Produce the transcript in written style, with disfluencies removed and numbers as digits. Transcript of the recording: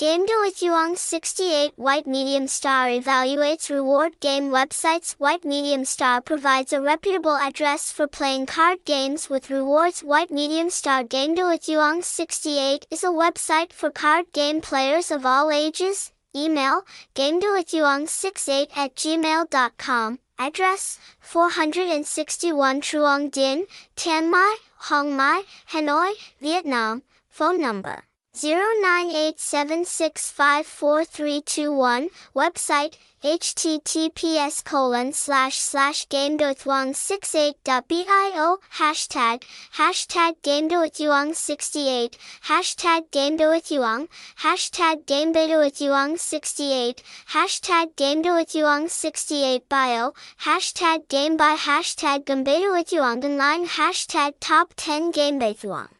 Gamedoithuong68 White Medium Star evaluates reward game websites. White Medium Star provides a reputable address for playing card games with rewards. White Medium Star Gamedoithuong68 is a website for card game players of all ages. Email, gamedoithuong68@gmail.com. Address, 461 Truong Dinh, Tân Mai, Hoàng Mai, Hà Nội, Vietnam. Phone number, 0987654321. Website, https://gamedoithuong68.bio. Hashtag gamedoithuong68. #gamedoithuong68. #gamedoithuong68bio. #gamedoithuong69. #top10gamedoithuong.